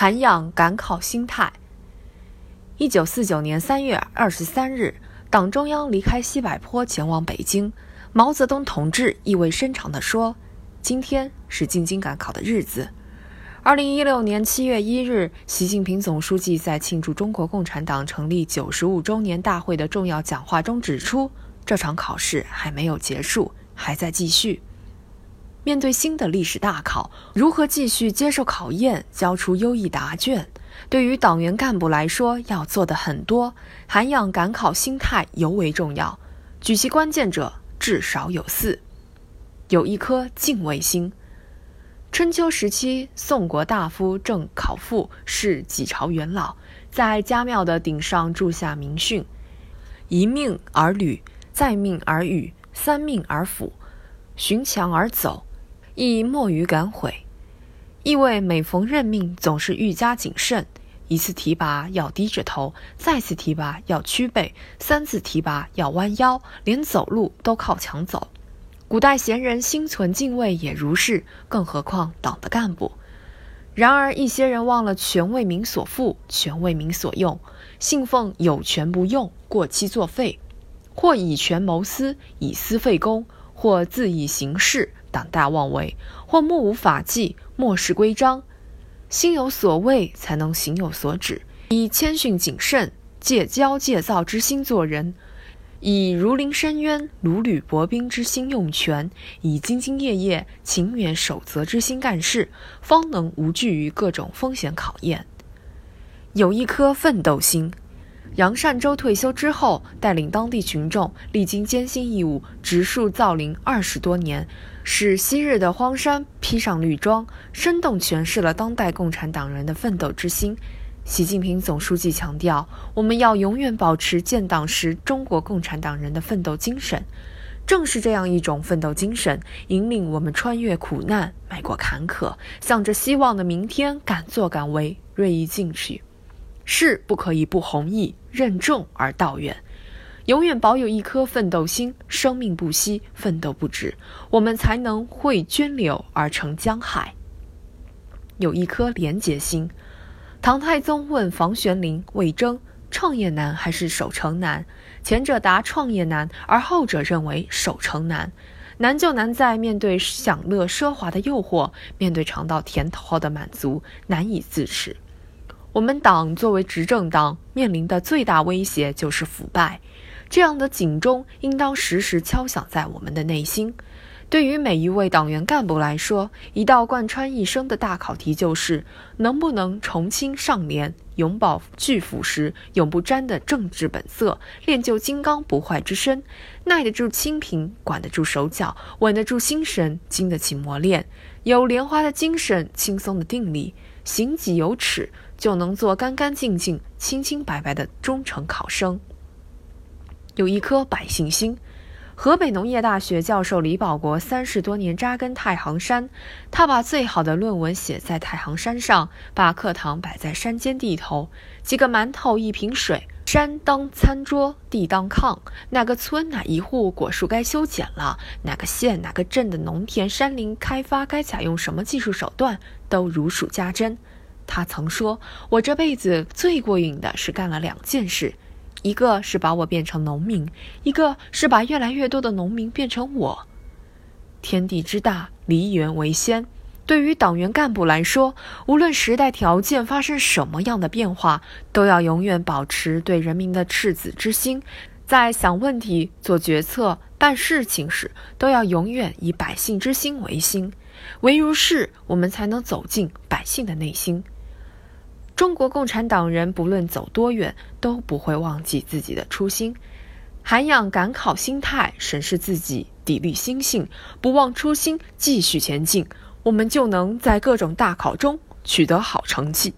涵养赶考心态。1949年3月23日，党中央离开西柏坡前往北京，毛泽东同志意味深长地说：今天是进京赶考的日子。2016年7月1日，习近平总书记在庆祝中国共产党成立95周年大会的重要讲话中指出，这场考试还没有结束，还在继续。面对新的历史大考，如何继续接受考验，交出优异答卷，对于党员干部来说要做的很多，涵养赶考心态尤为重要。举其关键者至少有4：有一颗敬畏心。春秋时期，宋国大夫郑考父是己朝元老，在家庙的顶上铸下铭训：一命而履，再命而与，三命而俯，循墙而走，亦莫于敢悔。意味每逢任命总是愈加谨慎，一次提拔要低着头，再次提拔要屈背，三次提拔要弯腰，连走路都靠墙走。古代贤人心存敬畏也如是，更何况党的干部。然而一些人忘了权为民所赋，权为民所用，信奉有权不用，过期作废，或以权谋私，以私废公，或自以行事，胆大妄为，或目无法纪，漠视规章。心有所畏，才能行有所止。以谦逊谨慎、戒骄戒躁之心做人，以如临深渊、如履薄冰之心用权，以兢兢业业、勤勉守则之心干事，方能无惧于各种风险考验。有一颗奋斗心。杨善洲退休之后，带领当地群众历经艰辛义务，植树造林20多年，使昔日的荒山披上绿装，生动诠释了当代共产党人的奋斗之心。习近平总书记强调，我们要永远保持建党时中国共产党人的奋斗精神。正是这样一种奋斗精神，引领我们穿越苦难，迈过坎坷，向着希望的明天敢作敢为，锐意进取。事不可以不弘毅，任重而道远。永远保有一颗奋斗心，生命不息，奋斗不止，我们才能汇涓流而成江海。有一颗廉洁心。唐太宗问房玄龄、魏征：创业难还是守成难？前者答创业难，而后者认为守成难。难就难在面对享乐奢华的诱惑，面对尝到甜头后的满足，难以自持。我们党作为执政党，面临的最大威胁就是腐败，这样的警钟应当时时敲响在我们的内心。对于每一位党员干部来说，一道贯穿一生的大考题就是能不能重新上联，永葆巨腐蚀、永不沾的政治本色，练就金刚不坏之身，耐得住清贫，管得住手脚，稳得住心神，经得起磨练，有莲花的精神，轻松的定力，行己有耻，就能做干干净净、清清白白的忠诚考生。有一颗百姓心。河北农业大学教授李保国30多年扎根太行山，他把最好的论文写在太行山上，把课堂摆在山间地头，几个馒头一瓶水，山当餐桌，地当炕，哪个村哪一户果树该修剪了，哪个县哪个镇的农田山林开发该采用什么技术手段，都如数家珍。他曾说，我这辈子最过瘾的是干了2件事，一个是把我变成农民，一个是把越来越多的农民变成我。天地之大，梨园为先。对于党员干部来说，无论时代条件发生什么样的变化，都要永远保持对人民的赤子之心，在想问题、做决策、办事情时，都要永远以百姓之心为心。唯如是，我们才能走进百姓的内心。中国共产党人不论走多远，都不会忘记自己的初心。涵养赶考心态，审视自己，砥砺心性，不忘初心，继续前进，我们就能在各种大考中取得好成绩。